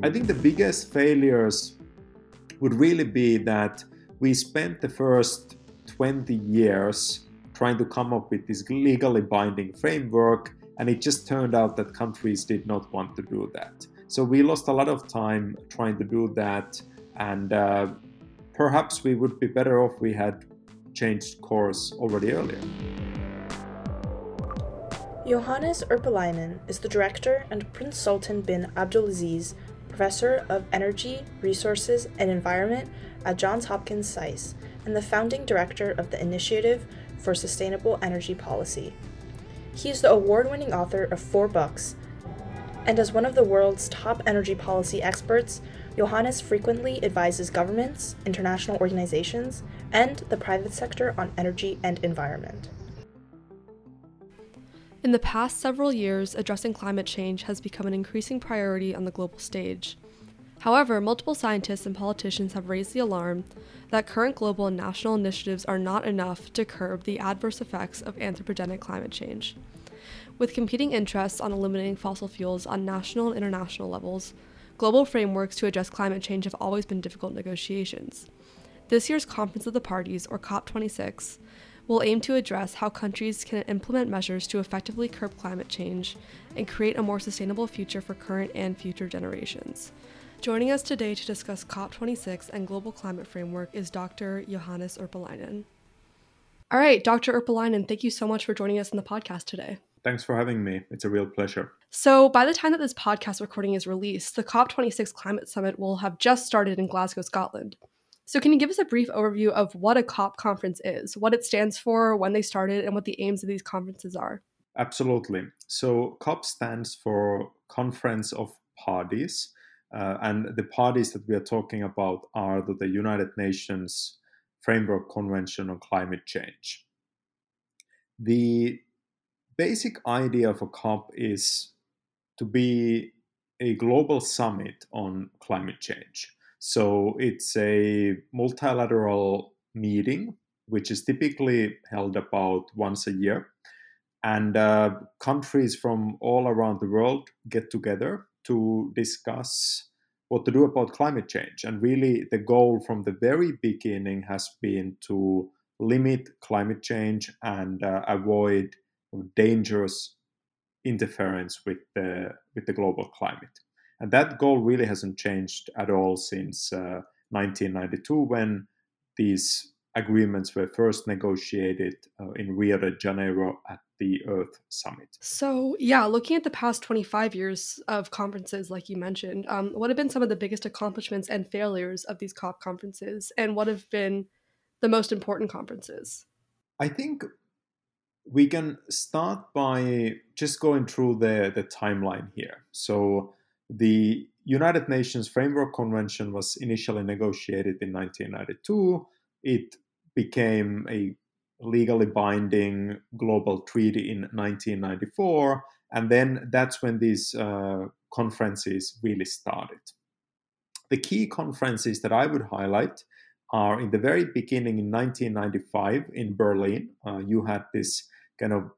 I think the biggest failures would really be that we spent the first 20 years trying to come up with this legally binding framework, and it just turned out that countries did not want to do that. So we lost a lot of time trying to do that, and perhaps we would be better off we had changed course already earlier. Johannes Urpilainen is the director and Prince Sultan bin Abdulaziz Professor of Energy, Resources, and Environment at Johns Hopkins SAIS and the founding director of the Initiative for Sustainable Energy Policy. He is the award-winning author of 4 books, and as one of the world's top energy policy experts, Johannes frequently advises governments, international organizations, and the private sector on energy and environment. In the past several years, addressing climate change has become an increasing priority on the global stage. However, multiple scientists and politicians have raised the alarm that current global and national initiatives are not enough to curb the adverse effects of anthropogenic climate change. With competing interests on eliminating fossil fuels on national and international levels, global frameworks to address climate change have always been difficult negotiations. This year's Conference of the Parties, or COP26, will aim to address how countries can implement measures to effectively curb climate change and create a more sustainable future for current and future generations. Joining us today to discuss COP26 and global climate framework is Dr. Johannes Urpilainen. All right, Dr. Urpilainen, thank you so much for joining us on the podcast today. Thanks for having me. It's a real pleasure. So by the time that this podcast recording is released, the COP26 Climate Summit will have just started in Glasgow, Scotland. So can you give us a brief overview of what a COP conference is, what it stands for, when they started, and what the aims of these conferences are? Absolutely. So COP stands for Conference of Parties, and the parties that we are talking about are the United Nations Framework Convention on Climate Change. The basic idea of a COP is to be a global summit on climate change. So it's a multilateral meeting, which is typically held about once a year. And countries from all around the world get together to discuss what to do about climate change. And really, the goal from the very beginning has been to limit climate change and avoid dangerous interference with the global climate. And that goal really hasn't changed at all since 1992, when these agreements were first negotiated in Rio de Janeiro at the Earth Summit. So yeah, looking at the past 25 years of conferences, like you mentioned, what have been some of the biggest accomplishments and failures of these COP conferences? And what have been the most important conferences? I think we can start by just going through the timeline here. So the United Nations Framework Convention was initially negotiated in 1992. It became a legally binding global treaty in 1994. And then that's when these conferences really started. The key conferences that I would highlight are in the very beginning in 1995 in Berlin. You had this kind of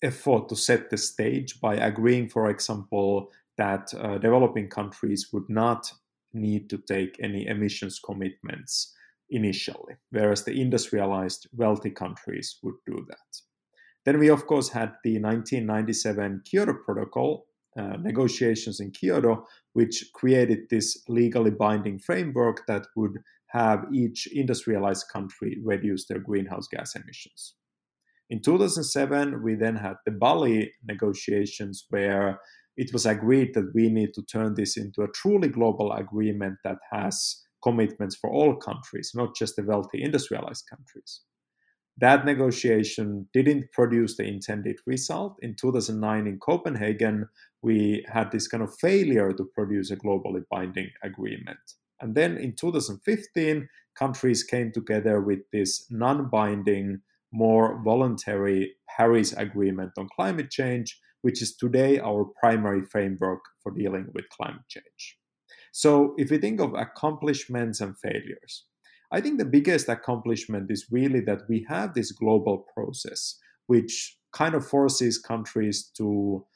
effort to set the stage by agreeing, for example, that developing countries would not need to take any emissions commitments initially, whereas the industrialized wealthy countries would do that. Then we, of course, had the 1997 Kyoto Protocol, negotiations in Kyoto, which created this legally binding framework that would have each industrialized country reduce their greenhouse gas emissions. In 2007, we then had the Bali negotiations, where it was agreed that we need to turn this into a truly global agreement that has commitments for all countries, not just the wealthy industrialized countries. That negotiation didn't produce the intended result. In 2009 in Copenhagen, we had this kind of failure to produce a globally binding agreement. And then in 2015, countries came together with this non-binding, more voluntary Paris Agreement on climate change, which is today our primary framework for dealing with climate change. So if we think of accomplishments and failures, I think the biggest accomplishment is really that we have this global process, which kind of forces countries to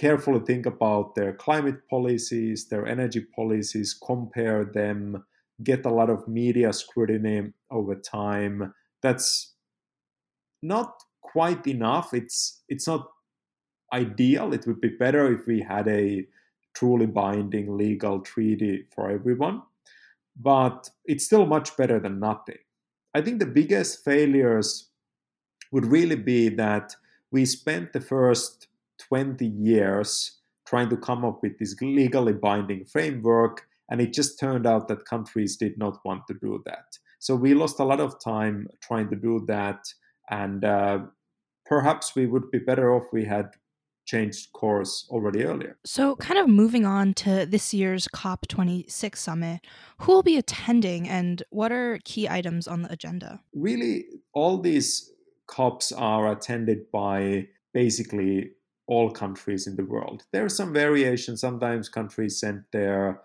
carefully think about their climate policies, their energy policies, compare them, get a lot of media scrutiny over time. That's not quite enough. It's not ideal. It would be better if we had a truly binding legal treaty for everyone, but it's still much better than nothing. I think the biggest failures would really be that we spent the first 20 years trying to come up with this legally binding framework, and it just turned out that countries did not want to do that. So we lost a lot of time trying to do that, and perhaps we would be better off we had changed course already earlier. So kind of moving on to this year's COP26 summit, who will be attending and what are key items on the agenda? Really, all these COPs are attended by basically all countries in the world. There are some variations. Sometimes countries send their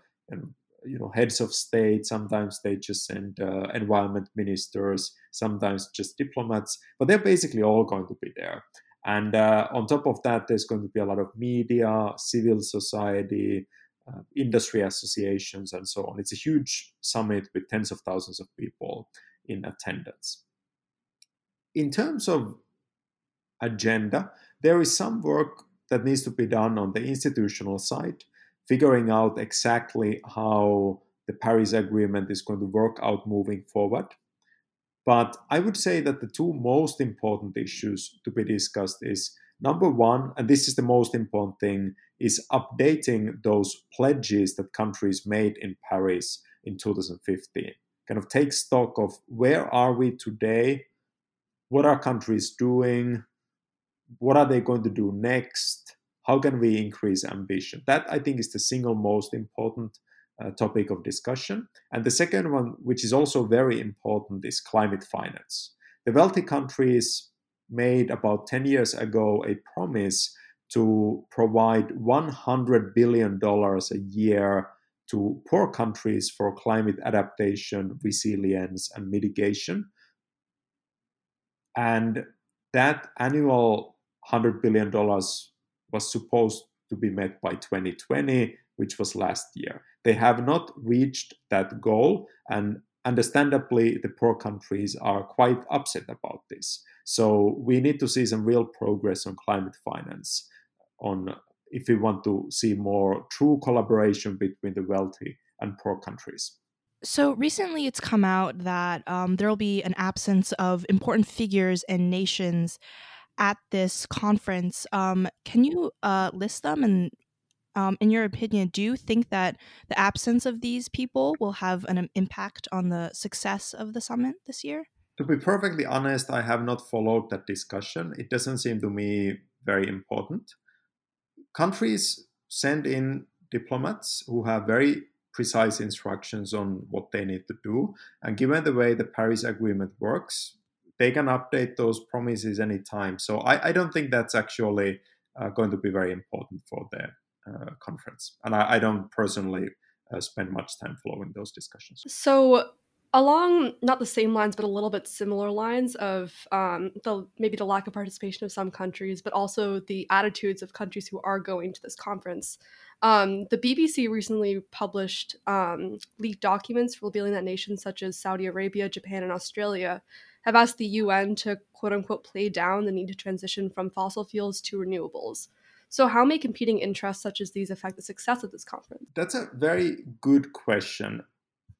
heads of state, sometimes they just send environment ministers, sometimes just diplomats, but they're basically all going to be there. And on top of that, there's going to be a lot of media, civil society, industry associations, and so on. It's a huge summit with tens of thousands of people in attendance. In terms of agenda, there is some work that needs to be done on the institutional side, figuring out exactly how the Paris Agreement is going to work out moving forward. But I would say that the two most important issues to be discussed is, number one, and this is the most important thing, is updating those pledges that countries made in Paris in 2015. Kind of take stock of where are we today, what are countries doing, what are they going to do next, how can we increase ambition? That, I think, is the single most important topic of discussion. And the second one, which is also very important, is climate finance. The wealthy countries made about 10 years ago a promise to provide $100 billion a year to poor countries for climate adaptation, resilience, and mitigation. And that annual $100 billion was supposed to be met by 2020, which was last year. They have not reached that goal, and understandably, the poor countries are quite upset about this. So we need to see some real progress on climate finance, on if we want to see more true collaboration between the wealthy and poor countries. So recently it's come out that there will be an absence of important figures and nations at this conference. Can you list them? And in your opinion, do you think that the absence of these people will have an impact on the success of the summit this year? To be perfectly honest, I have not followed that discussion. It doesn't seem to me very important. Countries send in diplomats who have very precise instructions on what they need to do. And given the way the Paris Agreement works, they can update those promises anytime. So I don't think that's actually going to be very important for their conference. And I don't personally spend much time following those discussions. So along not the same lines, but a little bit similar lines of the lack of participation of some countries, but also the attitudes of countries who are going to this conference. The BBC recently published leaked documents revealing that nations such as Saudi Arabia, Japan, and Australia have asked the UN to quote-unquote play down the need to transition from fossil fuels to renewables. So how may competing interests such as these affect the success of this conference? That's a very good question.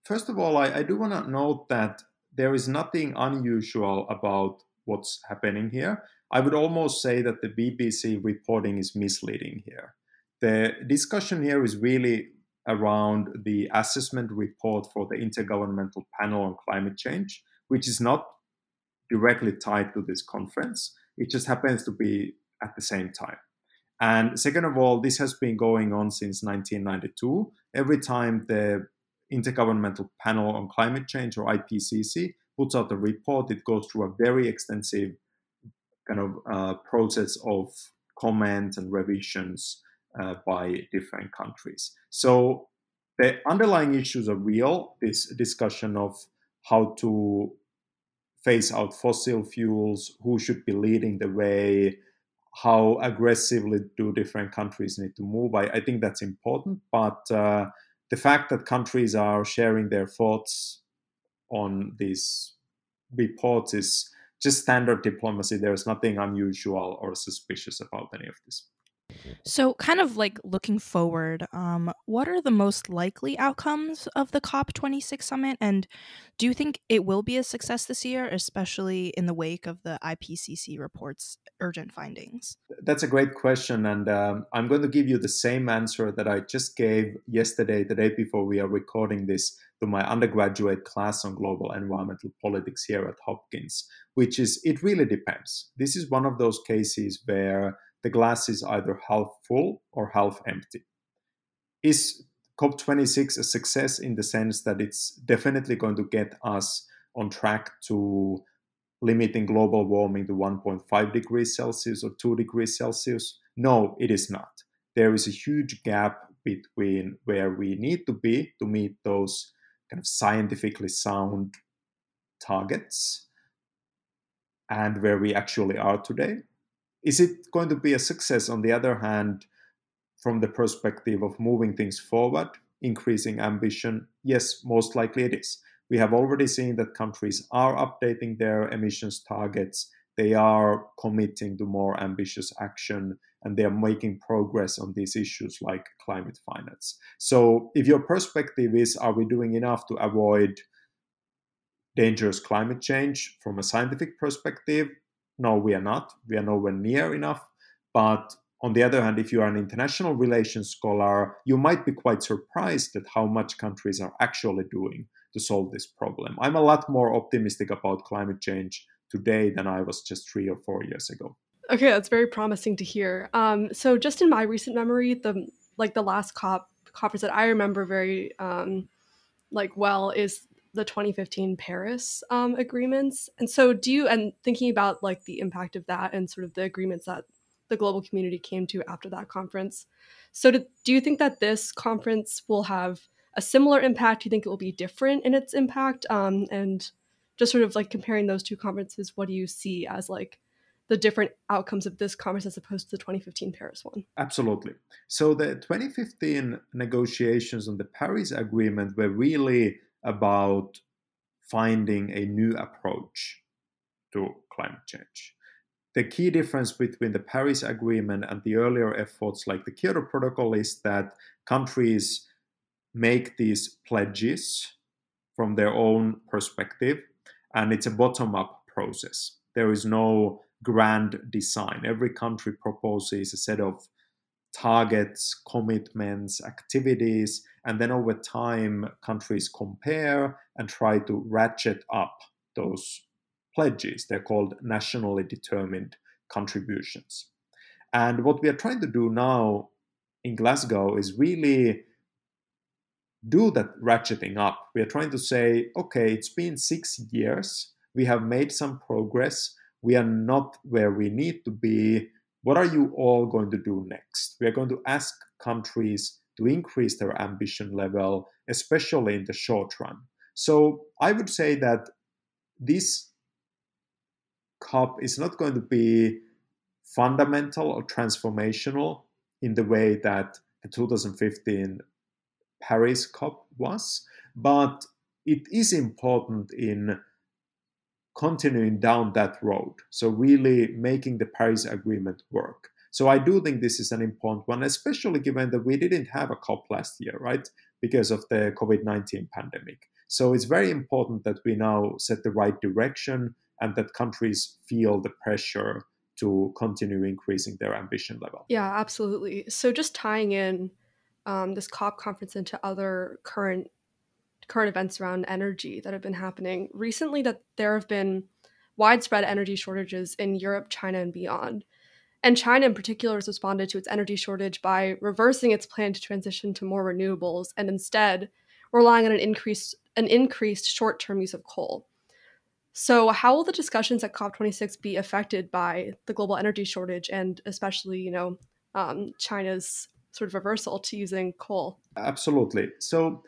First of all, I do want to note that there is nothing unusual about what's happening here. I would almost say that the BBC reporting is misleading here. The discussion here is really around the assessment report for the Intergovernmental Panel on Climate Change, which is not directly tied to this conference. It just happens to be at the same time. And second of all, this has been going on since 1992. Every time the Intergovernmental Panel on Climate Change, or IPCC, puts out a report, it goes through a very extensive kind of process of comments and revisions by different countries. So the underlying issues are real. This discussion of how to phase out fossil fuels, who should be leading the way, how aggressively do different countries need to move. I think that's important, but the fact that countries are sharing their thoughts on these reports is just standard diplomacy. There's nothing unusual or suspicious about any of this. So kind of like looking forward, what are the most likely outcomes of the COP26 summit? And do you think it will be a success this year, especially in the wake of the IPCC report's urgent findings? That's a great question. And I'm going to give you the same answer that I just gave yesterday, the day before we are recording this, to my undergraduate class on global environmental politics here at Hopkins, which is, it really depends. This is one of those cases where the glass is either half full or half empty. Is COP26 a success in the sense that it's definitely going to get us on track to limiting global warming to 1.5 degrees Celsius or 2 degrees Celsius? No, it is not. There is a huge gap between where we need to be to meet those kind of scientifically sound targets and where we actually are today. Is it going to be a success, on the other hand, from the perspective of moving things forward, increasing ambition? Yes, most likely it is. We have already seen that countries are updating their emissions targets. They are committing to more ambitious action, and they are making progress on these issues like climate finance. So if your perspective is, are we doing enough to avoid dangerous climate change from a scientific perspective? No, we are not. We are nowhere near enough. But on the other hand, if you are an international relations scholar, you might be quite surprised at how much countries are actually doing to solve this problem. I'm a lot more optimistic about climate change today than I was just 3 or 4 years ago. Okay, that's very promising to hear. So just in my recent memory, the last COP that I remember very well is the 2015 Paris agreements. And so thinking about like the impact of that and sort of the agreements that the global community came to after that conference. So do you think that this conference will have a similar impact? Do you think it will be different in its impact? And just sort of like comparing those two conferences, what do you see as like the different outcomes of this conference as opposed to the 2015 Paris one? Absolutely. So the 2015 negotiations on the Paris Agreement were really about finding a new approach to climate change. The key difference between the Paris Agreement and the earlier efforts like the Kyoto Protocol is that countries make these pledges from their own perspective, and it's a bottom-up process. There is no grand design. Every country proposes a set of targets, commitments, activities, and then over time, countries compare and try to ratchet up those pledges. They're called nationally determined contributions. And what we are trying to do now in Glasgow is really do that ratcheting up. We are trying to say, okay, it's been 6 years. We have made some progress. We are not where we need to be. What are you all going to do next? We are going to ask countries to increase their ambition level, especially in the short run. So I would say that this COP is not going to be fundamental or transformational in the way that the 2015 Paris COP was, but it is important in continuing down that road. So really making the Paris Agreement work. So I do think this is an important one, especially given that we didn't have a COP last year, right? Because of the COVID-19 pandemic. So it's very important that we now set the right direction and that countries feel the pressure to continue increasing their ambition level. Yeah, absolutely. So just tying in this COP conference into other current events around energy that have been happening recently, that there have been widespread energy shortages in Europe, China, and beyond. And China in particular has responded to its energy shortage by reversing its plan to transition to more renewables and instead relying on an increased short-term use of coal. So how will the discussions at COP26 be affected by the global energy shortage and especially, China's sort of reversal to using coal? Absolutely. So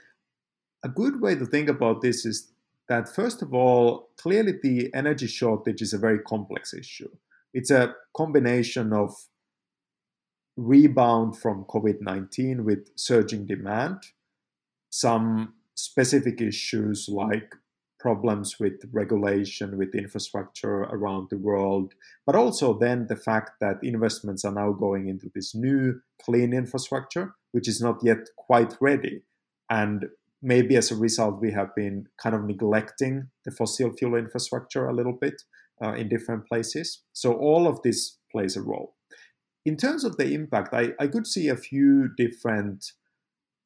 a good way to think about this is that, first of all, clearly the energy shortage is a very complex issue. It's a combination of rebound from COVID-19 with surging demand, some specific issues like problems with regulation, with infrastructure around the world, but also then the fact that investments are now going into this new clean infrastructure, which is not yet quite ready. And maybe as a result, we have been kind of neglecting the fossil fuel infrastructure a little bit in different places. So all of this plays a role. In terms of the impact, I could see a few different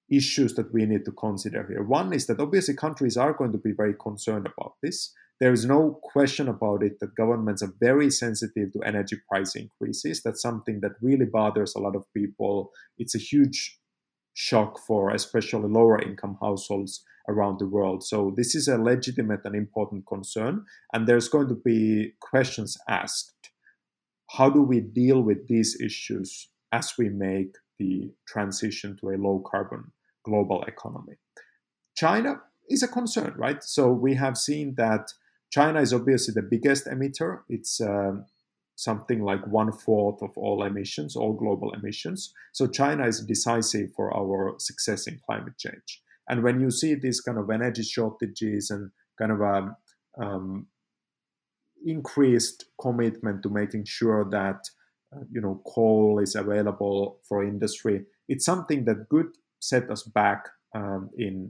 issues that we need to consider here. One is that obviously countries are going to be very concerned about this. There is no question about it that governments are very sensitive to energy price increases. That's something that really bothers a lot of people. It's a huge shock for especially lower income households around the world. So this is a legitimate and important concern. And there's going to be questions asked. How do we deal with these issues as we make the transition to a low carbon global economy? China is a concern, right? So we have seen that China is obviously the biggest emitter. It's something like 1/4 of all emissions, all global emissions. So China is decisive for our success in climate change. And when you see these kind of energy shortages and kind of increased commitment to making sure that coal is available for industry, it's something that could set us back in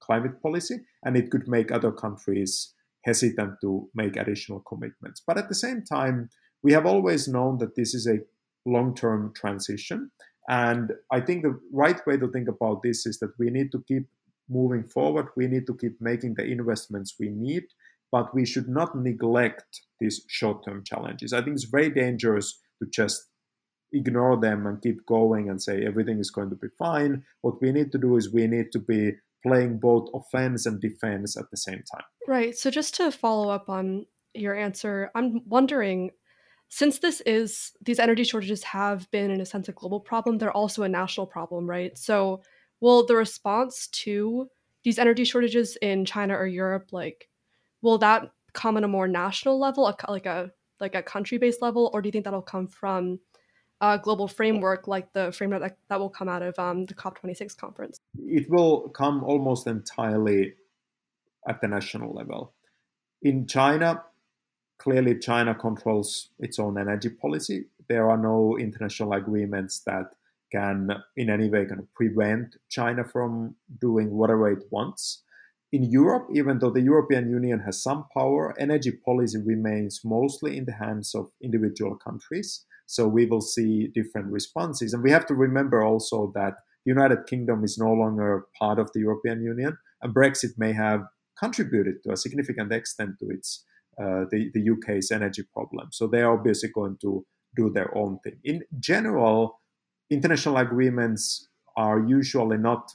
climate policy, and it could make other countries hesitant to make additional commitments. But at the same time, we have always known that this is a long-term transition. And I think the right way to think about this is that we need to keep moving forward. We need to keep making the investments we need, but we should not neglect these short-term challenges. I think it's very dangerous to just ignore them and keep going and say everything is going to be fine. What we need to do is we need to be playing both offense and defense at the same time. Right. So just to follow up on your answer, I'm wondering, since these energy shortages have been, in a sense, a global problem, they're also a national problem, right? So will the response to these energy shortages in China or Europe, will that come on a more national level, like a country-based level, or do you think that'll come from a global framework, like the framework that will come out of the COP26 conference? It will come almost entirely at the national level. In China, clearly China controls its own energy policy. There are no international agreements that can in any way kind of prevent China from doing whatever it wants. In Europe, even though the European Union has some power, energy policy remains mostly in the hands of individual countries. So we will see different responses. And we have to remember also that the United Kingdom is no longer part of the European Union, and Brexit may have contributed to a significant extent to its the UK's energy problem. So they are obviously going to do their own thing. In general, international agreements are usually not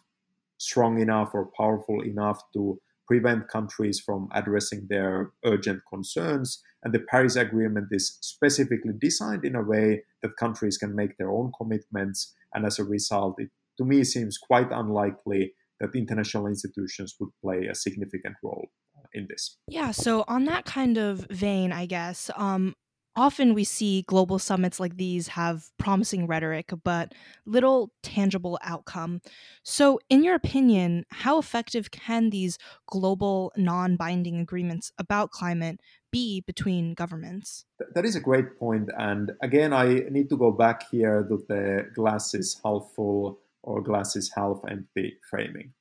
strong enough or powerful enough to prevent countries from addressing their urgent concerns. And the Paris Agreement is specifically designed in a way that countries can make their own commitments. And as a result, it to me seems quite unlikely that international institutions would play a significant role in this. Yeah, so on that kind of vein, I guess, often we see global summits like these have promising rhetoric, but little tangible outcome. So in your opinion, how effective can these global non-binding agreements about climate be between governments? That is a great point. And again, I need to go back here to the glasses half full or glasses half empty framing.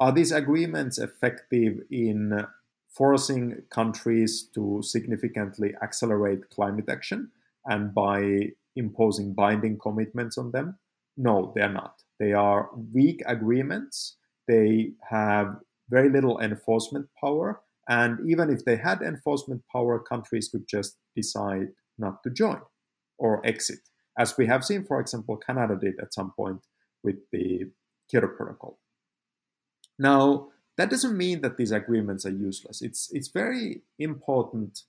Are these agreements effective in forcing countries to significantly accelerate climate action and by imposing binding commitments on them? No, they're not. They are weak agreements. They have very little enforcement power. And even if they had enforcement power, countries could just decide not to join or exit, as we have seen, for example, Canada did at some point with the Kyoto Protocol. Now, that doesn't mean that these agreements are useless. It's very important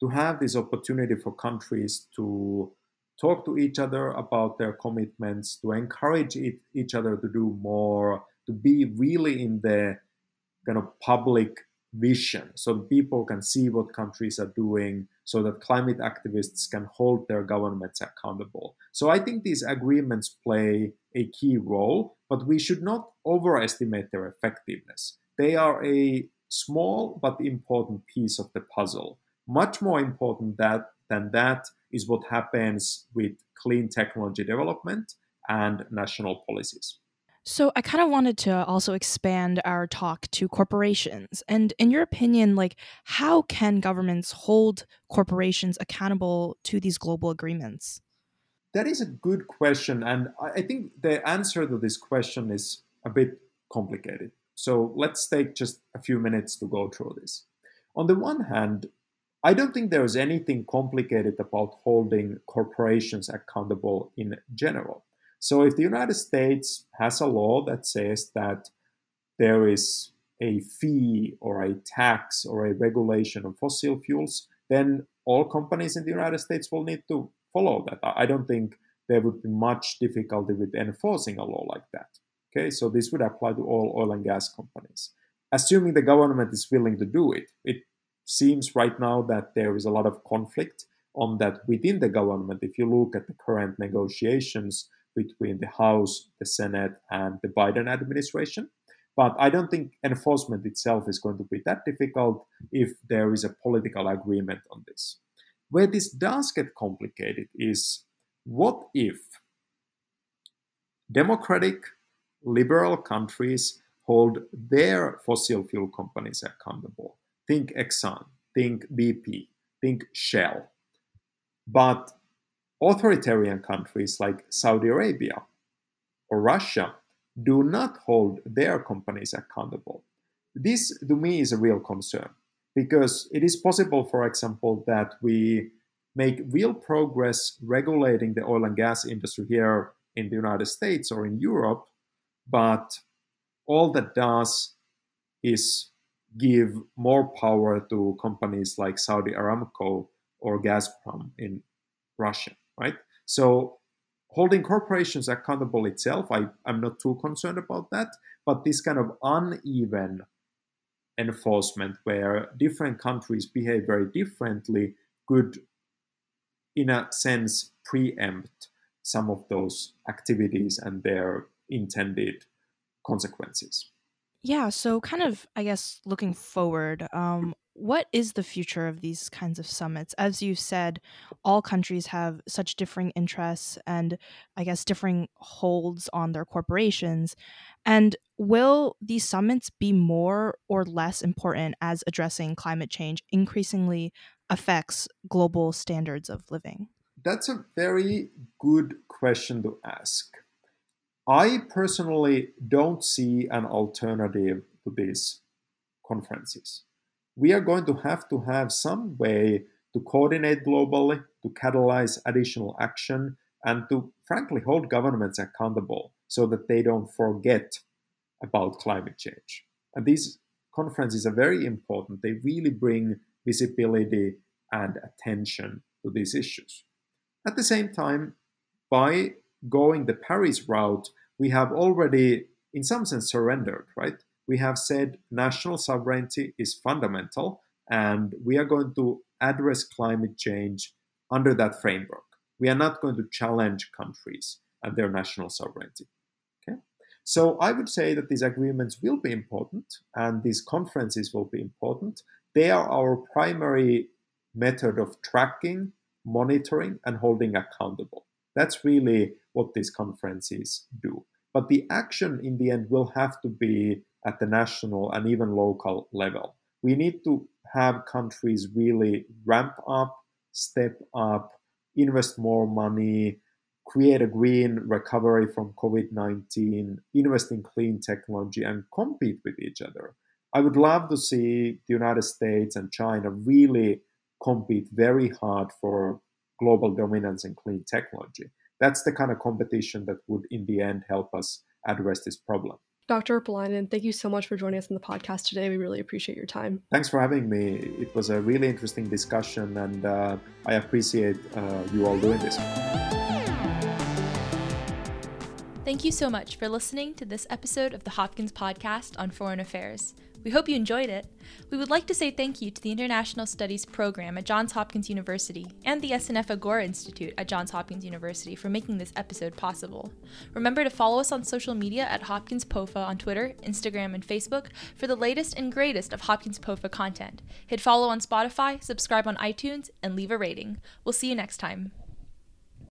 to have this opportunity for countries to talk to each other about their commitments, to encourage each other to do more, to be really in the kind of public vision, so people can see what countries are doing, so that climate activists can hold their governments accountable. So I think these agreements play a key role, but we should not overestimate their effectiveness. They are a small but important piece of the puzzle. Much more important than that is what happens with clean technology development and national policies. So I kind of wanted to also expand our talk to corporations. And in your opinion, how can governments hold corporations accountable to these global agreements? That is a good question. And I think the answer to this question is a bit complicated. So let's take just a few minutes to go through this. On the one hand, I don't think there is anything complicated about holding corporations accountable in general. So if the United States has a law that says that there is a fee or a tax or a regulation on fossil fuels, then all companies in the United States will need to follow that. I don't think there would be much difficulty with enforcing a law like that. Okay, so this would apply to all oil and gas companies, assuming the government is willing to do it. It seems right now that there is a lot of conflict on that within the government. If you look at the current negotiations between the House, the Senate, and the Biden administration. But I don't think enforcement itself is going to be that difficult if there is a political agreement on this. Where this does get complicated is, what if democratic, liberal countries hold their fossil fuel companies accountable? Think Exxon, think BP, think Shell. But authoritarian countries like Saudi Arabia or Russia do not hold their companies accountable. This, to me, is a real concern, because it is possible, for example, that we make real progress regulating the oil and gas industry here in the United States or in Europe, but all that does is give more power to companies like Saudi Aramco or Gazprom in Russia. Right? So holding corporations accountable itself, I'm not too concerned about that, but this kind of uneven enforcement where different countries behave very differently could, in a sense, preempt some of those activities and their intended consequences. Yeah, so kind of, I guess, looking forward, what is the future of these kinds of summits? As you've said, all countries have such differing interests and, I guess, differing holds on their corporations. And will these summits be more or less important as addressing climate change increasingly affects global standards of living? That's a very good question to ask. I personally don't see an alternative to these conferences. We are going to have some way to coordinate globally, to catalyze additional action, and to, frankly, hold governments accountable so that they don't forget about climate change. And these conferences are very important. They really bring visibility and attention to these issues. At the same time, by going the Paris route, we have already, in some sense, surrendered, right? We have said national sovereignty is fundamental, and we are going to address climate change under that framework. We are not going to challenge countries and their national sovereignty. Okay? So I would say that these agreements will be important, and these conferences will be important. They are our primary method of tracking, monitoring, and holding accountable. That's really what these conferences do. But the action in the end will have to be at the national and even local level. We need to have countries really ramp up, step up, invest more money, create a green recovery from COVID-19, invest in clean technology, and compete with each other. I would love to see the United States and China really compete very hard for global dominance in clean technology. That's the kind of competition that would, in the end, help us address this problem. Dr. Urpilainen, thank you so much for joining us on the podcast today. We really appreciate your time. Thanks for having me. It was a really interesting discussion, and I appreciate you all doing this. Thank you so much for listening to this episode of the Hopkins Podcast on Foreign Affairs. We hope you enjoyed it. We would like to say thank you to the International Studies Program at Johns Hopkins University and the SNF Agora Institute at Johns Hopkins University for making this episode possible. Remember to follow us on social media at Hopkins POFA on Twitter, Instagram, and Facebook for the latest and greatest of Hopkins POFA content. Hit follow on Spotify, subscribe on iTunes, and leave a rating. We'll see you next time.